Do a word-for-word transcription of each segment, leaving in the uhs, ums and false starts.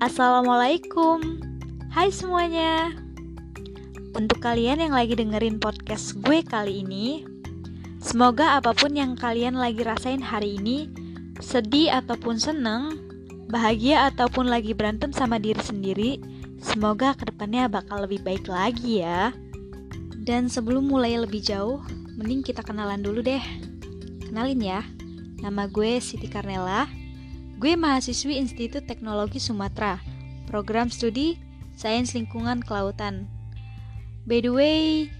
Assalamualaikum. Hai semuanya. Untuk kalian yang lagi dengerin podcast gue kali ini, semoga apapun yang kalian lagi rasain hari ini, sedih ataupun seneng, bahagia ataupun lagi berantem sama diri sendiri, semoga kedepannya bakal lebih baik lagi ya. Dan sebelum mulai lebih jauh, mending kita kenalan dulu deh. Kenalin ya, nama gue Siti Karnela. Gue mahasiswi Institut Teknologi Sumatera, program studi Sains Lingkungan Kelautan. By the way,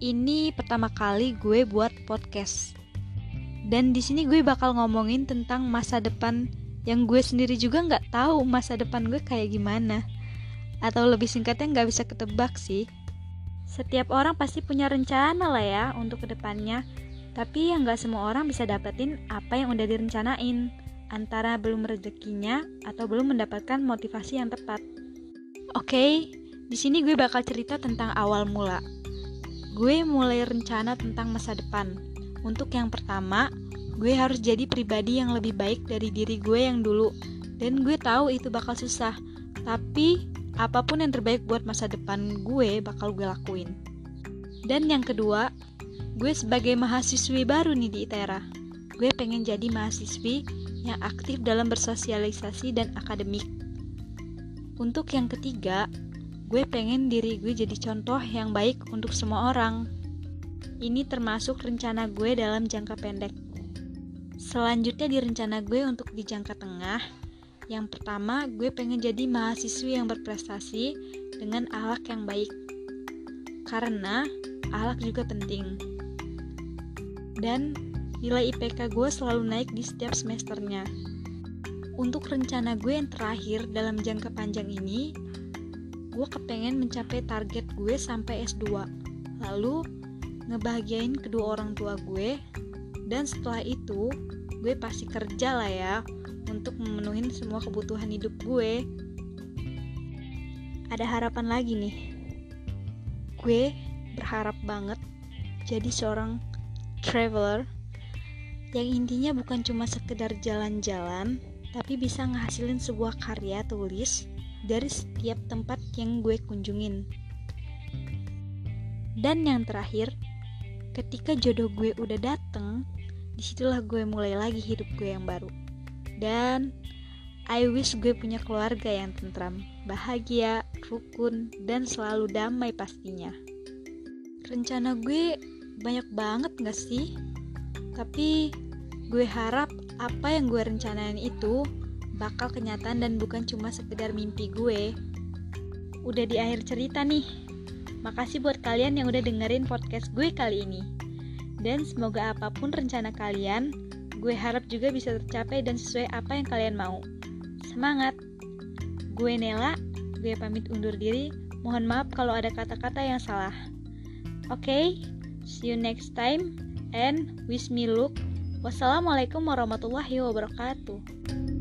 ini pertama kali gue buat podcast. Dan di sini gue bakal ngomongin tentang masa depan yang gue sendiri juga nggak tahu masa depan gue kayak gimana. Atau lebih singkatnya nggak bisa ketebak sih. Setiap orang pasti punya rencana lah ya untuk kedepannya. Tapi yang nggak semua orang bisa dapetin apa yang udah direncanain. Antara belum rezekinya atau belum mendapatkan motivasi yang tepat. Oke, okay, di sini gue bakal cerita tentang awal mula. Gue mulai rencana tentang masa depan. Untuk yang pertama, gue harus jadi pribadi yang lebih baik dari diri gue yang dulu. Dan gue tahu itu bakal susah, tapi apapun yang terbaik buat masa depan gue bakal gue lakuin. Dan yang kedua, gue sebagai mahasiswi baru nih di I T E R A. Gue pengen jadi mahasiswi yang aktif dalam bersosialisasi dan akademik. Untuk yang ketiga, gue pengen diri gue jadi contoh yang baik untuk semua orang. Ini termasuk rencana gue dalam jangka pendek. Selanjutnya di rencana gue untuk di jangka tengah, yang pertama gue pengen jadi mahasiswi yang berprestasi dengan akhlak yang baik. Karena akhlak juga penting. Dan nilai I P K gue selalu naik di setiap semesternya. Untuk rencana gue yang terakhir dalam jangka panjang ini, gue kepengen mencapai target gue sampai S dua, lalu ngebahagiain kedua orang tua gue, dan setelah itu gue pasti kerja lah ya untuk memenuhi semua kebutuhan hidup gue. Ada harapan lagi nih. Gue berharap banget jadi seorang traveler yang intinya bukan cuma sekedar jalan-jalan, tapi bisa ngehasilin sebuah karya tulis dari setiap tempat yang gue kunjungin. Dan yang terakhir, ketika jodoh gue udah dateng, disitulah gue mulai lagi hidup gue yang baru. Dan I wish gue punya keluarga yang tentram, bahagia, rukun, dan selalu damai pastinya. Rencana gue banyak banget gak sih? Tapi gue harap apa yang gue rencanain itu bakal kenyataan dan bukan cuma sekedar mimpi gue. Udah di akhir cerita nih. Makasih buat kalian yang udah dengerin podcast gue kali ini. Dan semoga apapun rencana kalian, gue harap juga bisa tercapai dan sesuai apa yang kalian mau. Semangat. Gue Nela, gue pamit undur diri. Mohon maaf kalau ada kata-kata yang salah. Oke, okay, see you next time. And wish me luck. Wassalamualaikum warahmatullahi wabarakatuh.